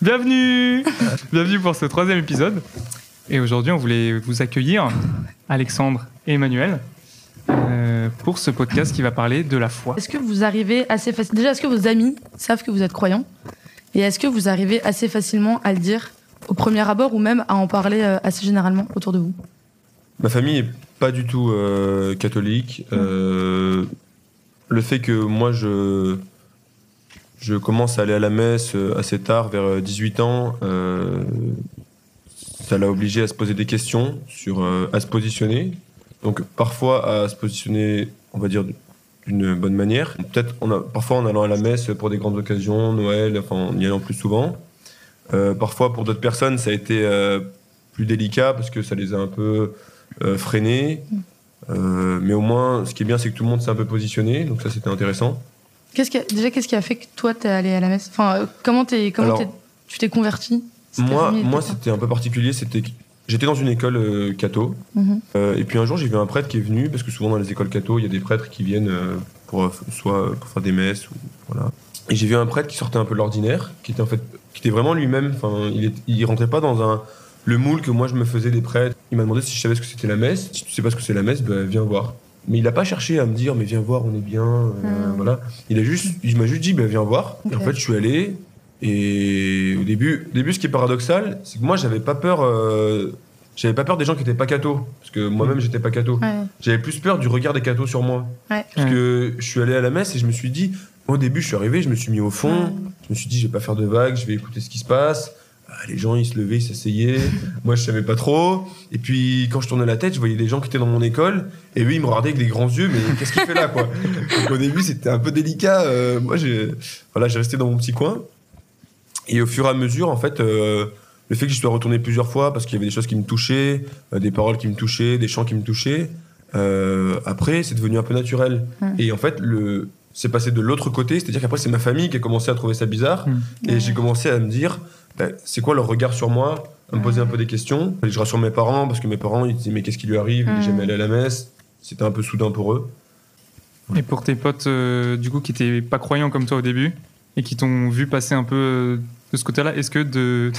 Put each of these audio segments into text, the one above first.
Bienvenue, bienvenue pour ce troisième épisode. Et aujourd'hui, on voulait vous accueillir, Alexandre et Emmanuel, pour ce podcast qui va parler de la foi. Est-ce que vous arrivez assez facilement... Déjà, est-ce que vos amis savent que vous êtes croyant? Et est-ce que vous arrivez assez facilement à le dire au premier abord ou même à en parler assez généralement autour de vous? Ma famille n'est pas du tout catholique. Le fait que moi, je commence à aller à la messe assez tard, vers 18 ans. Ça l'a obligé à se poser des questions, à se positionner. Donc parfois à se positionner, on va dire, d'une bonne manière. Peut-être parfois en allant à la messe pour des grandes occasions, Noël, enfin, en y allant plus souvent. Parfois pour d'autres personnes, ça a été plus délicat parce que ça les a un peu freinés. Mais au moins, ce qui est bien, c'est que tout le monde s'est un peu positionné. Donc ça, c'était intéressant. Qu'est-ce qui a fait que toi, t'es allé à la messe? Tu t'es converti? Moi, c'était un peu particulier. J'étais dans une école catho. Et puis un jour, j'ai vu un prêtre qui est venu, parce que souvent dans les écoles catho, il y a des prêtres qui viennent pour faire des messes. Voilà. Et j'ai vu un prêtre qui sortait un peu de l'ordinaire, qui était vraiment lui-même. Enfin, il rentrait pas dans le moule que moi je me faisais des prêtres. Il m'a demandé si je savais ce que c'était la messe. Si tu sais pas ce que c'est la messe, bah, viens voir. Mais il n'a pas cherché à me dire, mais viens voir, on est bien. Voilà. Il m'a juste dit, bah, viens voir. Okay. Et en fait, je suis allé. Et au début, ce qui est paradoxal, c'est que moi, j'avais pas peur des gens qui étaient pas cathos, parce que moi-même, j'étais pas catho. Ouais. J'avais plus peur du regard des cathos sur moi, que je suis allé à la messe et je me suis dit, au début, je suis arrivé, je me suis mis au fond, je me suis dit, je vais pas faire de vagues, je vais écouter ce qui se passe. Les gens, ils se levaient, ils s'asseyaient. Moi, je savais pas trop. Et puis, quand je tournais la tête, je voyais des gens qui étaient dans mon école. Et eux, ils me regardaient avec des grands yeux. Mais qu'est-ce qu'il fait là, quoi? Donc, au début, c'était un peu délicat. Moi, j'ai resté dans mon petit coin. Et au fur et à mesure, en fait, le fait que je sois retourné plusieurs fois, parce qu'il y avait des choses qui me touchaient, des paroles qui me touchaient, des chants qui me touchaient, après, c'est devenu un peu naturel. Et en fait, c'est passé de l'autre côté, c'est-à-dire qu'après, c'est ma famille qui a commencé à trouver ça bizarre. Et j'ai commencé à me dire, c'est quoi leur regard sur moi? À me poser un peu des questions. Je rassure mes parents, parce que mes parents, ils disaient, mais qu'est-ce qui lui arrive? Il n'est jamais allé à la messe. C'était un peu soudain pour eux. Et pour tes potes, du coup, qui n'étaient pas croyants comme toi au début, et qui t'ont vu passer un peu de ce côté-là, est-ce que du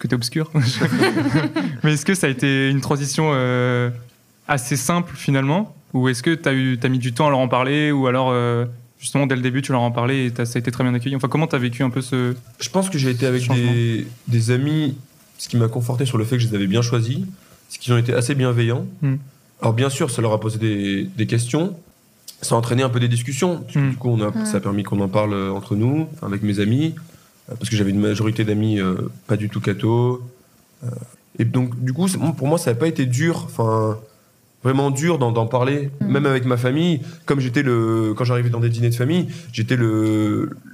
côté obscur mais est-ce que ça a été une transition assez simple finalement, ou est-ce que t'as mis du temps à leur en parler, ou alors justement dès le début tu leur en parlais et ça a été très bien accueilli? Enfin, comment t'as vécu un peu ce... Je pense que j'ai été avec des amis, ce qui m'a conforté sur le fait que je les avais bien choisis, c'est qu'ils ont été assez bienveillants. Alors bien sûr, ça leur a posé des questions. Ça a entraîné un peu des discussions. Du coup, ça a permis qu'on en parle entre nous, avec mes amis, parce que j'avais une majorité d'amis pas du tout cathos. Et donc, du coup, pour moi, ça n'a pas été dur, vraiment dur d'en parler, même avec ma famille. Comme quand j'arrivais dans des dîners de famille, j'étais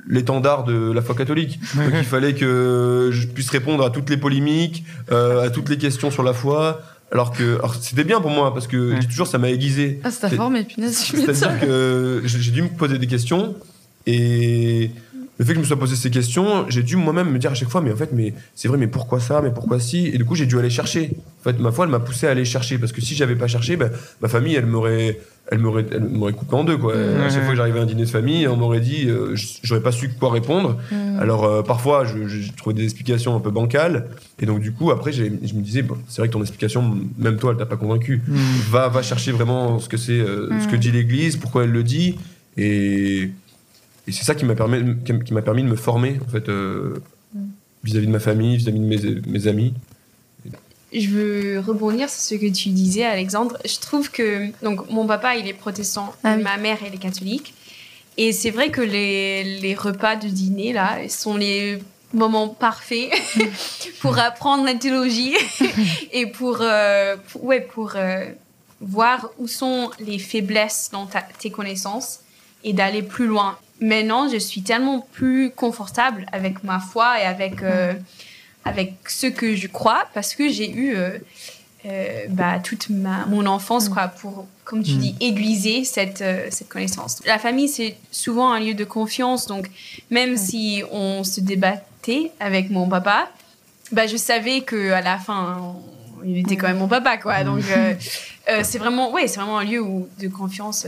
l'étendard de la foi catholique. Donc, il fallait que je puisse répondre à toutes les polémiques, à toutes les questions sur la foi. Alors c'était bien pour moi, parce que toujours ça m'a aiguisé. Ah, c'est ta forme, punaise, je suis médecin. C'est-à-dire que j'ai dû me poser des questions, et le fait que je me sois posé ces questions, j'ai dû moi-même me dire à chaque fois, mais en fait, c'est vrai, mais pourquoi ça, mais pourquoi si? Et du coup, j'ai dû aller chercher. En fait, ma foi, elle m'a poussé à aller chercher, parce que si j'avais pas cherché, ma famille, elle m'aurait coupé en deux, quoi. À chaque fois que j'arrivais à un dîner de famille, on m'aurait dit, j'aurais pas su quoi répondre. Alors parfois, je trouvais des explications un peu bancales, et donc du coup, après, je me disais, c'est vrai que ton explication, même toi, elle t'a pas convaincu. Va chercher vraiment ce que c'est, ce que dit l'Église, pourquoi elle le dit, et c'est ça qui m'a permis de me former, en fait, vis-à-vis de ma famille, vis-à-vis de mes amis. Je veux rebondir sur ce que tu disais, Alexandre. Je trouve que mon papa, il est protestant, ma mère, elle est catholique. Et c'est vrai que les repas de dîner, là, sont les moments parfaits pour apprendre la théologie et pour voir où sont les faiblesses dans tes connaissances et d'aller plus loin. Maintenant, je suis tellement plus confortable avec ma foi et avec ce que je crois, parce que j'ai eu toute mon enfance, quoi, pour, comme tu dis, aiguiser cette connaissance. La famille, c'est souvent un lieu de confiance, donc même si on se débattait avec mon papa, je savais qu'à la fin, il était quand même mon papa, quoi. Donc, c'est vraiment un lieu de confiance.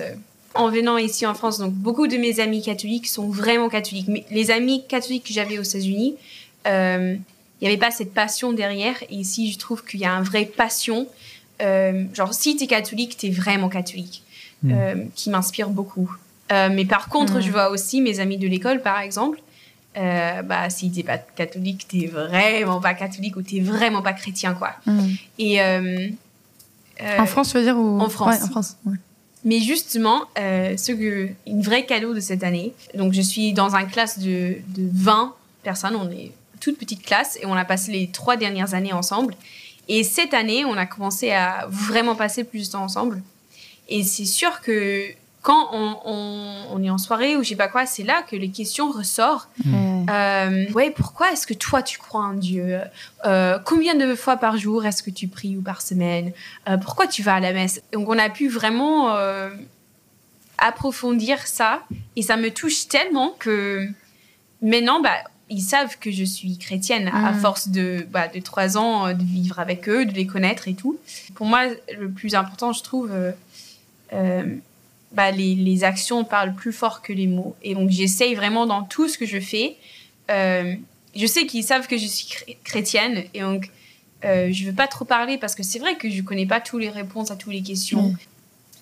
En venant ici en France, donc, beaucoup de mes amis catholiques sont vraiment catholiques. Mais les amis catholiques que j'avais aux États-Unis, il n'y avait pas cette passion derrière. Et ici, je trouve qu'il y a une vraie passion. Genre, si t'es catholique, t'es vraiment catholique. Qui m'inspire beaucoup. Mais par contre, je vois aussi mes amis de l'école, par exemple. Si t'es pas catholique, t'es vraiment pas catholique ou t'es vraiment pas chrétien, quoi. Et, en France, tu veux dire ou... En France. Ouais, en France, ouais. Mais justement, une vraie cadeau de cette année. Donc, je suis dans une classe de 20 personnes. On est toute petite classe et on a passé les 3 dernières années ensemble. Et cette année, on a commencé à vraiment passer plus de temps ensemble. Et c'est sûr que quand on est en soirée ou je sais pas quoi, c'est là que les questions ressortent. Pourquoi est-ce que toi tu crois en Dieu? Combien de fois par jour est-ce que tu pries ou par semaine? Pourquoi tu vas à la messe? Donc on a pu vraiment approfondir ça et ça me touche tellement que maintenant ils savent que je suis chrétienne à force de 3 ans de vivre avec eux, de les connaître et tout. Pour moi, le plus important, je trouve, les actions parlent plus fort que les mots. Et donc, j'essaye vraiment dans tout ce que je fais. Je sais qu'ils savent que je suis chrétienne. Et donc, je veux pas trop parler parce que c'est vrai que je connais pas toutes les réponses à toutes les questions.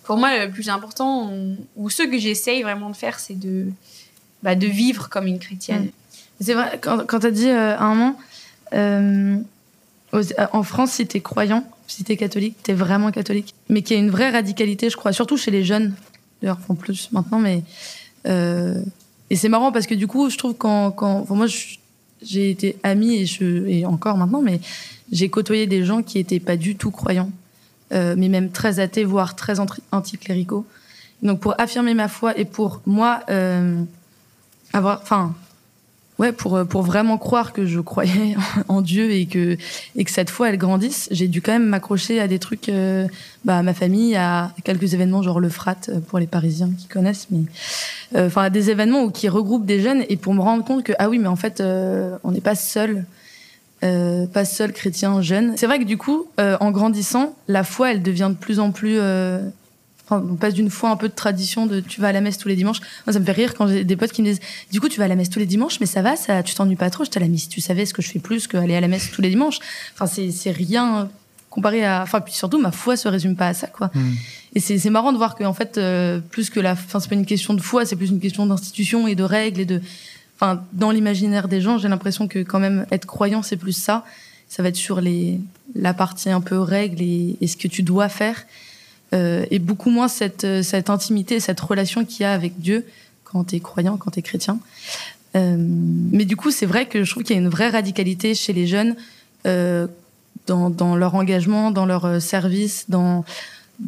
Pour moi, le plus important, ou ce que j'essaye vraiment de faire, c'est de vivre comme une chrétienne. C'est vrai, quand t'as dit à un moment, en France, si t'es croyant, si t'es catholique, t'es vraiment catholique. Mais qu'il y a une vraie radicalité, je crois, surtout chez les jeunes. D'ailleurs, en plus, maintenant, mais... Et c'est marrant, parce que du coup, je trouve moi, j'ai été amie, et encore maintenant, mais j'ai côtoyé des gens qui étaient pas du tout croyants, mais même très athées, voire très anticléricaux. Donc, pour affirmer ma foi, et pour moi, pour vraiment croire que je croyais en Dieu et que cette foi, elle grandisse, j'ai dû quand même m'accrocher à des trucs, à ma famille, à quelques événements, genre le Frat, pour les Parisiens qui connaissent, mais, à des événements qui regroupent des jeunes et pour me rendre compte que, ah oui, mais en fait, on n'est pas seul chrétien jeune. C'est vrai que du coup, en grandissant, la foi, elle devient de plus en plus, on passe d'une foi un peu de tradition de tu vas à la messe tous les dimanches. Moi, ça me fait rire quand j'ai des potes qui me disent du coup tu vas à la messe tous les dimanches, mais ça va, tu t'ennuies pas trop? Je t'ai la mise, tu savais ce que je fais plus qu'aller à la messe tous les dimanches. Enfin, c'est rien comparé à. Enfin, puis surtout, ma foi se résume pas à ça, quoi. Et c'est marrant de voir que en fait, plus que c'est pas une question de foi, c'est plus une question d'institution et de règles et de. Enfin, dans l'imaginaire des gens, j'ai l'impression que quand même être croyant, c'est plus ça. Ça va être sur la partie un peu règles et ce que tu dois faire. Et beaucoup moins cette intimité, cette relation qu'il y a avec Dieu quand t'es croyant, quand t'es chrétien. Mais du coup, c'est vrai que je trouve qu'il y a une vraie radicalité chez les jeunes dans leur engagement, dans leur service, dans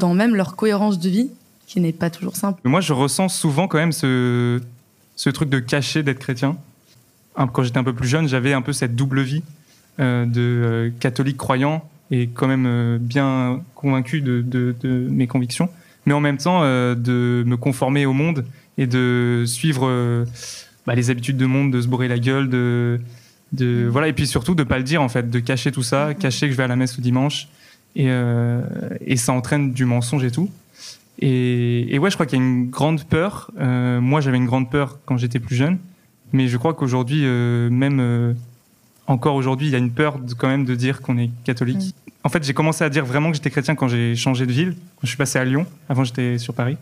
même leur cohérence de vie, qui n'est pas toujours simple. Moi, je ressens souvent quand même ce truc de cacher d'être chrétien. Quand j'étais un peu plus jeune, j'avais un peu cette double vie de catholique croyant, et quand même bien convaincu de mes convictions, mais en même temps de me conformer au monde et de suivre les habitudes du monde, de se bourrer la gueule, et puis surtout de pas le dire en fait, de cacher tout ça, cacher que je vais à la messe le dimanche, et ça entraîne du mensonge et tout. Et ouais, je crois qu'il y a une grande peur. Moi, j'avais une grande peur quand j'étais plus jeune, mais je crois qu'aujourd'hui encore aujourd'hui, il y a une peur quand même de dire qu'on est catholique. En fait, j'ai commencé à dire vraiment que j'étais chrétien quand j'ai changé de ville, quand je suis passé à Lyon. Avant, j'étais sur Paris.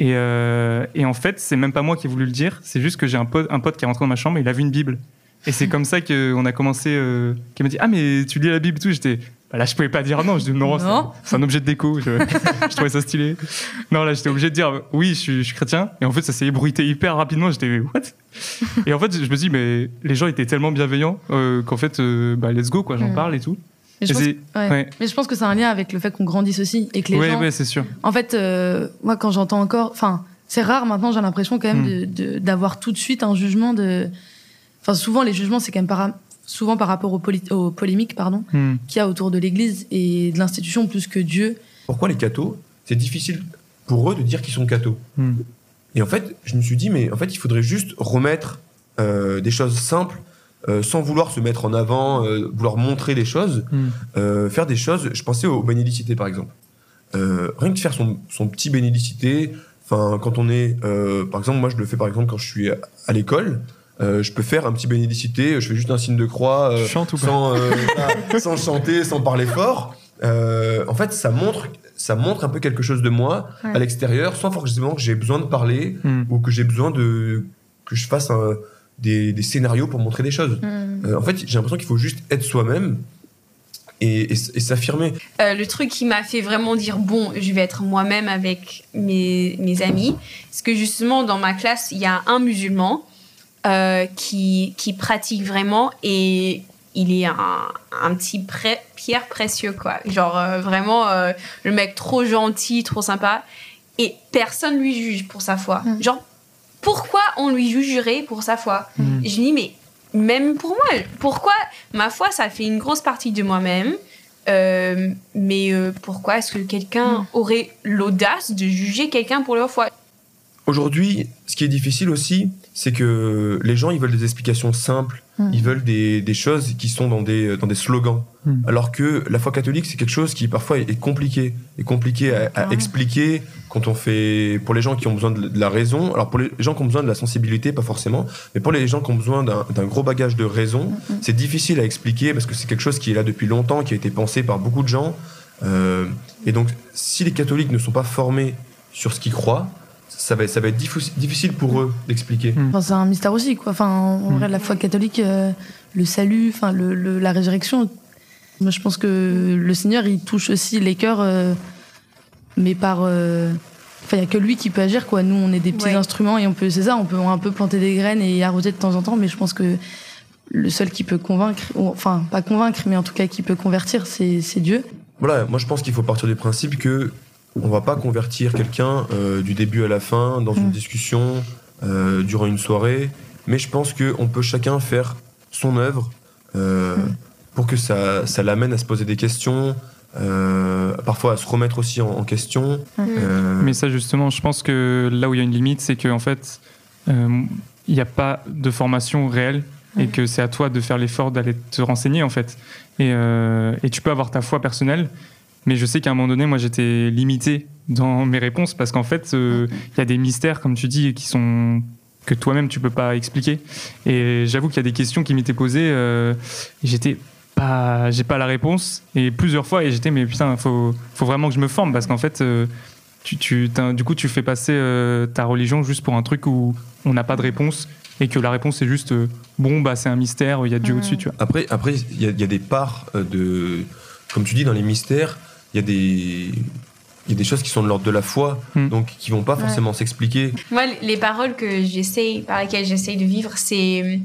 Et en fait, c'est même pas moi qui ai voulu le dire. C'est juste que j'ai un pote qui est rentré dans ma chambre et il a vu une Bible. Et c'est comme ça qu'on a commencé... qui m'a dit « Ah, mais tu lis la Bible et tout ?» J'étais... Là, je pouvais pas dire non. Je dis non. C'est un objet de déco. Je trouvais ça stylé. Non, là, j'étais obligé de dire oui, je suis chrétien. Et en fait, ça s'est ébruité hyper rapidement. J'étais what? Et en fait, je me dis mais les gens étaient tellement bienveillants qu'en fait, let's go quoi. J'en parle et tout. Mais mais je pense que c'est un lien avec le fait qu'on grandisse aussi et que les gens. Ouais, c'est sûr. En fait, moi, quand j'entends encore, c'est rare maintenant. J'ai l'impression quand même d'avoir tout de suite un jugement de. Souvent les jugements, c'est quand même souvent par rapport aux polémiques qu'il y a autour de l'Église et de l'institution plus que Dieu. Pourquoi les cathos, c'est difficile pour eux de dire qu'ils sont cathos. Et en fait, je me suis dit, mais en fait, il faudrait juste remettre des choses simples, sans vouloir se mettre en avant, vouloir montrer des choses, faire des choses. Je pensais aux bénédicité, par exemple. Rien que faire son petit bénédicité, quand on est... par exemple, moi, je le fais par exemple quand je suis à l'école. Je peux faire un petit bénédicité, je fais juste un signe de croix, sans chanter, sans parler fort. En fait, ça montre un peu quelque chose de moi à l'extérieur, sans forcément que j'ai besoin de parler ou que j'ai besoin que je fasse des scénarios pour montrer des choses. En fait, j'ai l'impression qu'il faut juste être soi-même et s'affirmer. Le truc qui m'a fait vraiment dire, bon, je vais être moi-même avec mes amis, c'est que justement, dans ma classe, il y a un musulman qui pratique vraiment et... il est un petit pierre précieux, quoi. Genre, vraiment, le mec trop gentil, trop sympa. Et personne ne lui juge pour sa foi. Genre, pourquoi on lui jugerait pour sa foi? Je dis, mais même pour moi, pourquoi ma foi, ça fait une grosse partie de moi-même, mais pourquoi est-ce que quelqu'un aurait l'audace de juger quelqu'un pour leur foi? Aujourd'hui, ce qui est difficile aussi, c'est que les gens, ils veulent des explications simples, ils veulent des choses qui sont dans des slogans. Alors que la foi catholique, c'est quelque chose qui parfois est compliqué à expliquer quand on fait, pour les gens qui ont besoin de la raison, alors pour les gens qui ont besoin de la sensibilité, pas forcément, mais pour les gens qui ont besoin d'un gros bagage de raison, c'est difficile à expliquer parce que c'est quelque chose qui est là depuis longtemps, qui a été pensé par beaucoup de gens. Et donc, si les catholiques ne sont pas formés sur ce qu'ils croient, ça va être difficile pour eux d'expliquer. C'est un mystère aussi, quoi. En vrai, la foi catholique, le salut, la résurrection. Moi, je pense que le Seigneur, il touche aussi les cœurs, mais par... il n'y a que lui qui peut agir, quoi. Nous, on est des petits instruments et on peut un peu planter des graines et arroser de temps en temps, mais je pense que le seul qui peut convaincre, pas convaincre, mais en tout cas qui peut convertir, c'est Dieu. Voilà, moi, je pense qu'il faut partir du principe que on ne va pas convertir quelqu'un du début à la fin, dans une discussion, durant une soirée. Mais je pense qu'on peut chacun faire son œuvre pour que ça l'amène à se poser des questions, parfois à se remettre aussi en question. Mais ça, justement, je pense que là où il y a une limite, c'est qu'en fait, il n'y a pas de formation réelle et que c'est à toi de faire l'effort d'aller te renseigner, en fait. Et tu peux avoir ta foi personnelle, mais je sais qu'à un moment donné, moi, j'étais limité dans mes réponses parce qu'en fait, y a des mystères, comme tu dis, que toi-même, tu peux pas expliquer. Et j'avoue qu'il y a des questions qui m'étaient posées et j'ai pas la réponse. Et plusieurs fois, et j'étais, mais putain, faut vraiment que je me forme parce qu'en fait, tu fais passer ta religion juste pour un truc où on n'a pas de réponse et que la réponse est juste, c'est un mystère, il y a Dieu au-dessus, tu vois. Après, il y a des parts de... Comme tu dis, dans les mystères, il y a des choses qui sont de l'ordre de la foi, donc qui ne vont pas forcément s'expliquer. Moi, les paroles par lesquelles j'essaye de vivre, c'est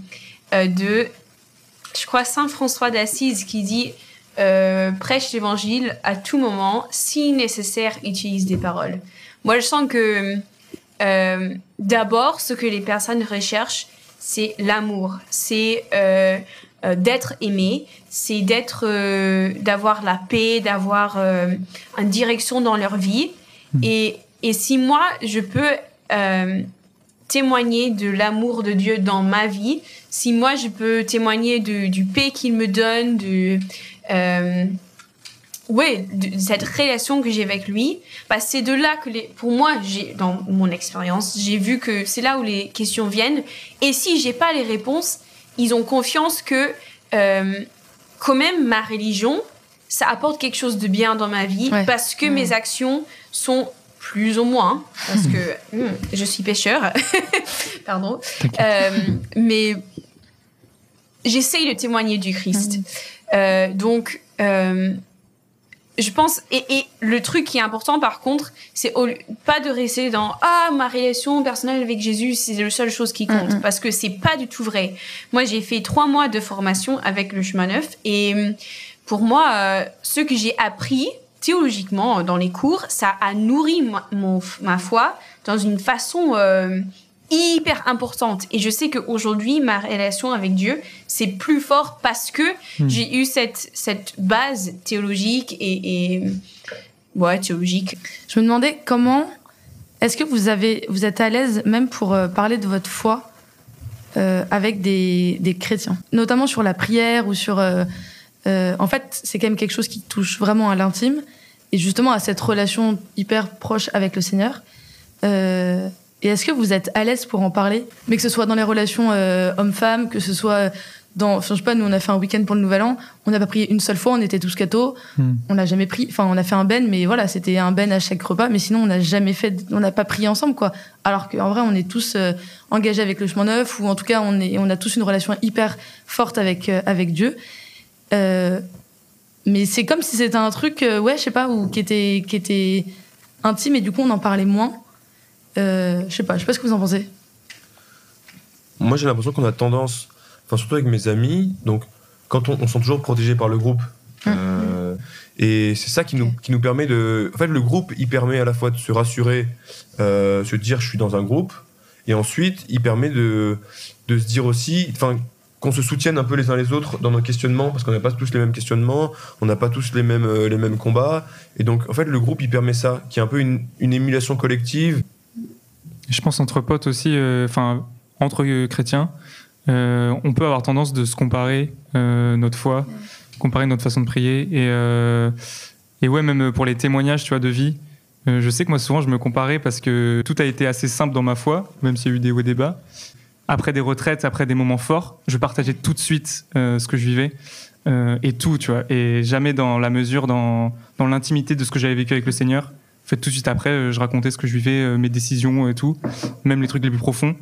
je crois, Saint François d'Assise qui dit « Prêche l'évangile à tout moment, si nécessaire, utilise des paroles ». Moi, je sens que d'abord, ce que les personnes recherchent, c'est l'amour, c'est... d'être aimé, c'est d'avoir la paix, d'avoir une direction dans leur vie. Et si moi, je peux témoigner de l'amour de Dieu dans ma vie, si moi, je peux témoigner du paix qu'il me donne, de cette relation que j'ai avec lui, c'est de là que pour moi, dans mon expérience, j'ai vu que c'est là où les questions viennent. Et si j'ai pas les réponses, ils ont confiance que, quand même, ma religion, ça apporte quelque chose de bien dans ma vie parce que mes actions sont plus ou moins, parce que je suis pécheur, pardon, mais j'essaye de témoigner du Christ. Je pense, et le truc qui est important par contre, c'est pas de rester dans « Ah, ma relation personnelle avec Jésus, c'est la seule chose qui compte », parce que c'est pas du tout vrai. Moi, j'ai fait 3 mois de formation avec le chemin neuf, et pour moi, ce que j'ai appris théologiquement dans les cours, ça a nourri ma foi dans une façon hyper importante. Et je sais qu'aujourd'hui, ma relation avec Dieu, c'est plus fort parce que j'ai eu cette base théologique et théologique. Je me demandais comment... Est-ce que vous êtes à l'aise même pour parler de votre foi avec des chrétiens, notamment sur la prière ou sur... en fait, c'est quand même quelque chose qui touche vraiment à l'intime et justement à cette relation hyper proche avec le Seigneur. Et est-ce que vous êtes à l'aise pour en parler? Mais que ce soit dans les relations hommes-femmes, que ce soit dans... Enfin, je sais pas, nous, on a fait un week-end pour le Nouvel An, on n'a pas prié une seule fois, on était tous cathos, on n'a jamais prié... Enfin, on a fait un ben, mais voilà, c'était un ben à chaque repas, mais sinon, on n'a jamais fait... On n'a pas prié ensemble, quoi. Alors qu'en vrai, on est tous engagés avec le chemin neuf, ou en tout cas, on a tous une relation hyper forte avec Dieu. Mais c'est comme si c'était un truc, ouais, je sais pas, ou qui était intime, et du coup, on en parlait moins. Je sais pas ce que vous en pensez. Moi, j'ai l'impression qu'on a tendance, enfin surtout avec mes amis, donc quand on se sent toujours protégé par le groupe, et c'est ça qui nous permet de, en fait, le groupe, il permet à la fois de se rassurer, se dire je suis dans un groupe, et ensuite il permet de se dire aussi, enfin, qu'on se soutienne un peu les uns les autres dans nos questionnements, parce qu'on n'a pas tous les mêmes questionnements, on n'a pas tous les mêmes combats, et donc en fait le groupe, il permet ça, qui est un peu une émulation collective. Je pense entre potes aussi, entre chrétiens, on peut avoir tendance de se comparer notre foi, comparer notre façon de prier, et ouais, même pour les témoignages, tu vois, de vie, je sais que moi souvent je me comparais parce que tout a été assez simple dans ma foi, même s'il y a eu des hauts et des bas. Après des retraites, après des moments forts, je partageais tout de suite ce que je vivais, et tout, tu vois, et jamais dans la mesure, dans l'intimité de ce que j'avais vécu avec le Seigneur. En fait, tout de suite après, je racontais ce que je vivais, mes décisions et tout, même les trucs les plus profonds.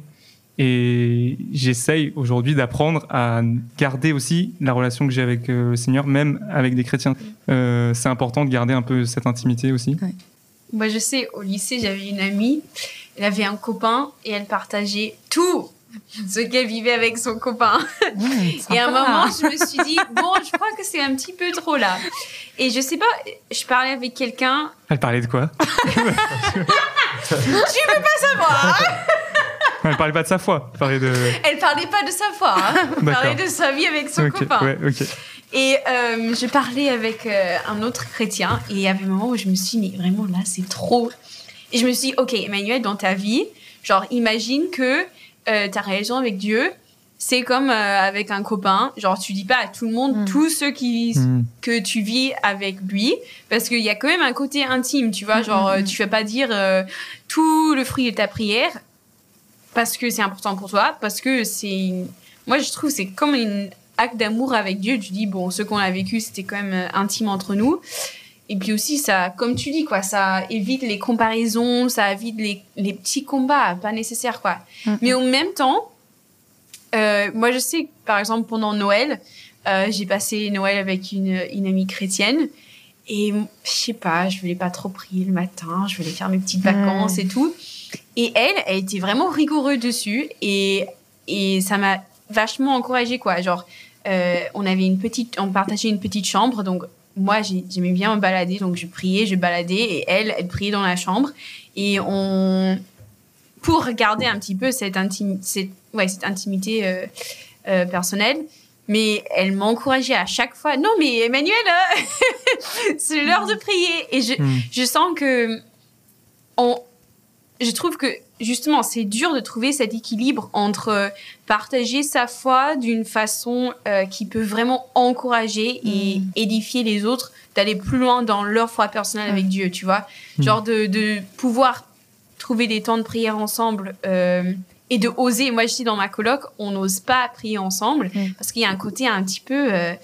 Et j'essaye aujourd'hui d'apprendre à garder aussi la relation que j'ai avec le Seigneur, même avec des chrétiens. C'est important de garder un peu cette intimité aussi. Ouais. Moi, je sais, au lycée, j'avais une amie, elle avait un copain et elle partageait tout ce qu'elle vivait avec son copain. Et à un moment, je me suis dit, bon, je crois que c'est un petit peu trop là. Et je sais pas, je parlais avec quelqu'un... Elle parlait de quoi? Tu veux pas savoir, hein? Elle parlait pas de sa foi. Elle parlait pas de sa foi, hein. Elle parlait de sa vie avec son copain. Ouais, Et je parlais avec un autre chrétien, et il y avait un moment où je me suis dit, mais vraiment là, c'est trop. Et je me suis dit, ok, Emmanuel, dans ta vie, genre, imagine que ta relation avec Dieu, c'est comme avec un copain, genre tu dis pas à tout le monde tout ce que tu vis avec lui, parce qu'il y a quand même un côté intime, tu vois, genre tu vas pas dire tout le fruit de ta prière, parce que c'est important pour toi, parce que moi je trouve que c'est comme un acte d'amour avec Dieu, tu dis bon, ce qu'on a vécu c'était quand même intime entre nous. Et puis aussi, ça, comme tu dis, quoi, ça évite les comparaisons, ça évite les petits combats, pas nécessaires, quoi. Mais en même temps, moi, je sais, par exemple, pendant Noël, j'ai passé Noël avec une amie chrétienne. Et je sais pas, je voulais pas trop prier le matin, je voulais faire mes petites vacances et tout. Et elle était vraiment rigoureuse dessus. Et ça m'a vachement encouragée, quoi. Genre, on partageait une petite chambre, donc... Moi, j'aimais bien me balader, donc je priais, je baladais, et elle priait dans la chambre. Et pour regarder un petit peu cette intimité personnelle, mais elle m'encourageait à chaque fois. Non, mais Emmanuel, c'est l'heure de prier. Et je sens que je trouve que justement, c'est dur de trouver cet équilibre entre partager sa foi d'une façon qui peut vraiment encourager et édifier les autres d'aller plus loin dans leur foi personnelle avec Dieu, tu vois. Genre de pouvoir trouver des temps de prière ensemble et de oser. Moi, je dis dans ma coloc, on n'ose pas prier ensemble parce qu'il y a un côté un petit peu... Ouais,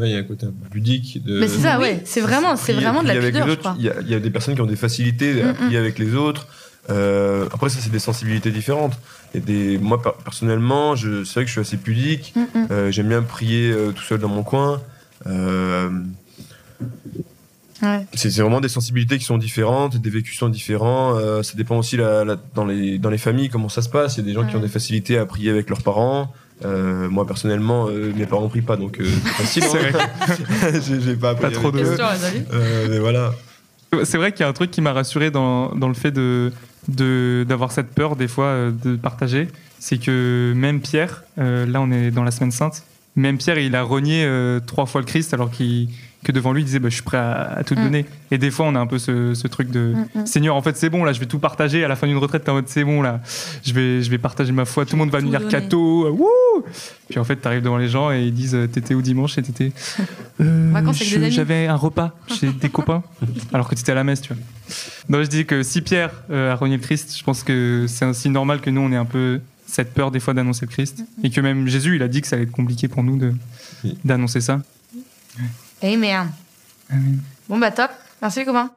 il y a un côté un peu ludique. Mais c'est ça, ouais. C'est vraiment de la pudeur, je crois. Il y a des personnes qui ont des facilités à prier avec les autres. Après ça, c'est des sensibilités différentes. Moi personnellement, c'est vrai que je suis assez pudique. J'aime bien prier tout seul dans mon coin. Ouais. C'est vraiment des sensibilités qui sont différentes, des vécus sont différents. Ça dépend aussi dans les familles comment ça se passe. Il y a des gens qui ont des facilités à prier avec leurs parents. Moi personnellement, mes parents prient pas, donc c'est facile. J'ai pas trop de. Mais voilà. C'est vrai qu'il y a un truc qui m'a rassuré dans le fait de d'avoir cette peur des fois de partager, c'est que même Pierre, là on est dans la Semaine Sainte, même Pierre il a renié 3 fois le Christ alors que devant lui il disait bah, je suis prêt à tout donner. Et des fois on a un peu ce truc de Seigneur en fait c'est bon là je vais tout partager, à la fin d'une retraite t'es en mode c'est bon là je vais partager ma foi, tout le monde va me lire catho, wouh. Puis en fait t'arrives devant les gens et ils disent t'étais où dimanche et t'étais j'avais un repas chez des copains alors que t'étais à la messe tu vois. Non, je dis que si Pierre a renié le Christ, je pense que c'est aussi normal que nous on ait un peu cette peur des fois d'annoncer le Christ, et que même Jésus il a dit que ça allait être compliqué pour nous d'annoncer ça. Amen. Bon bah top, merci Comin.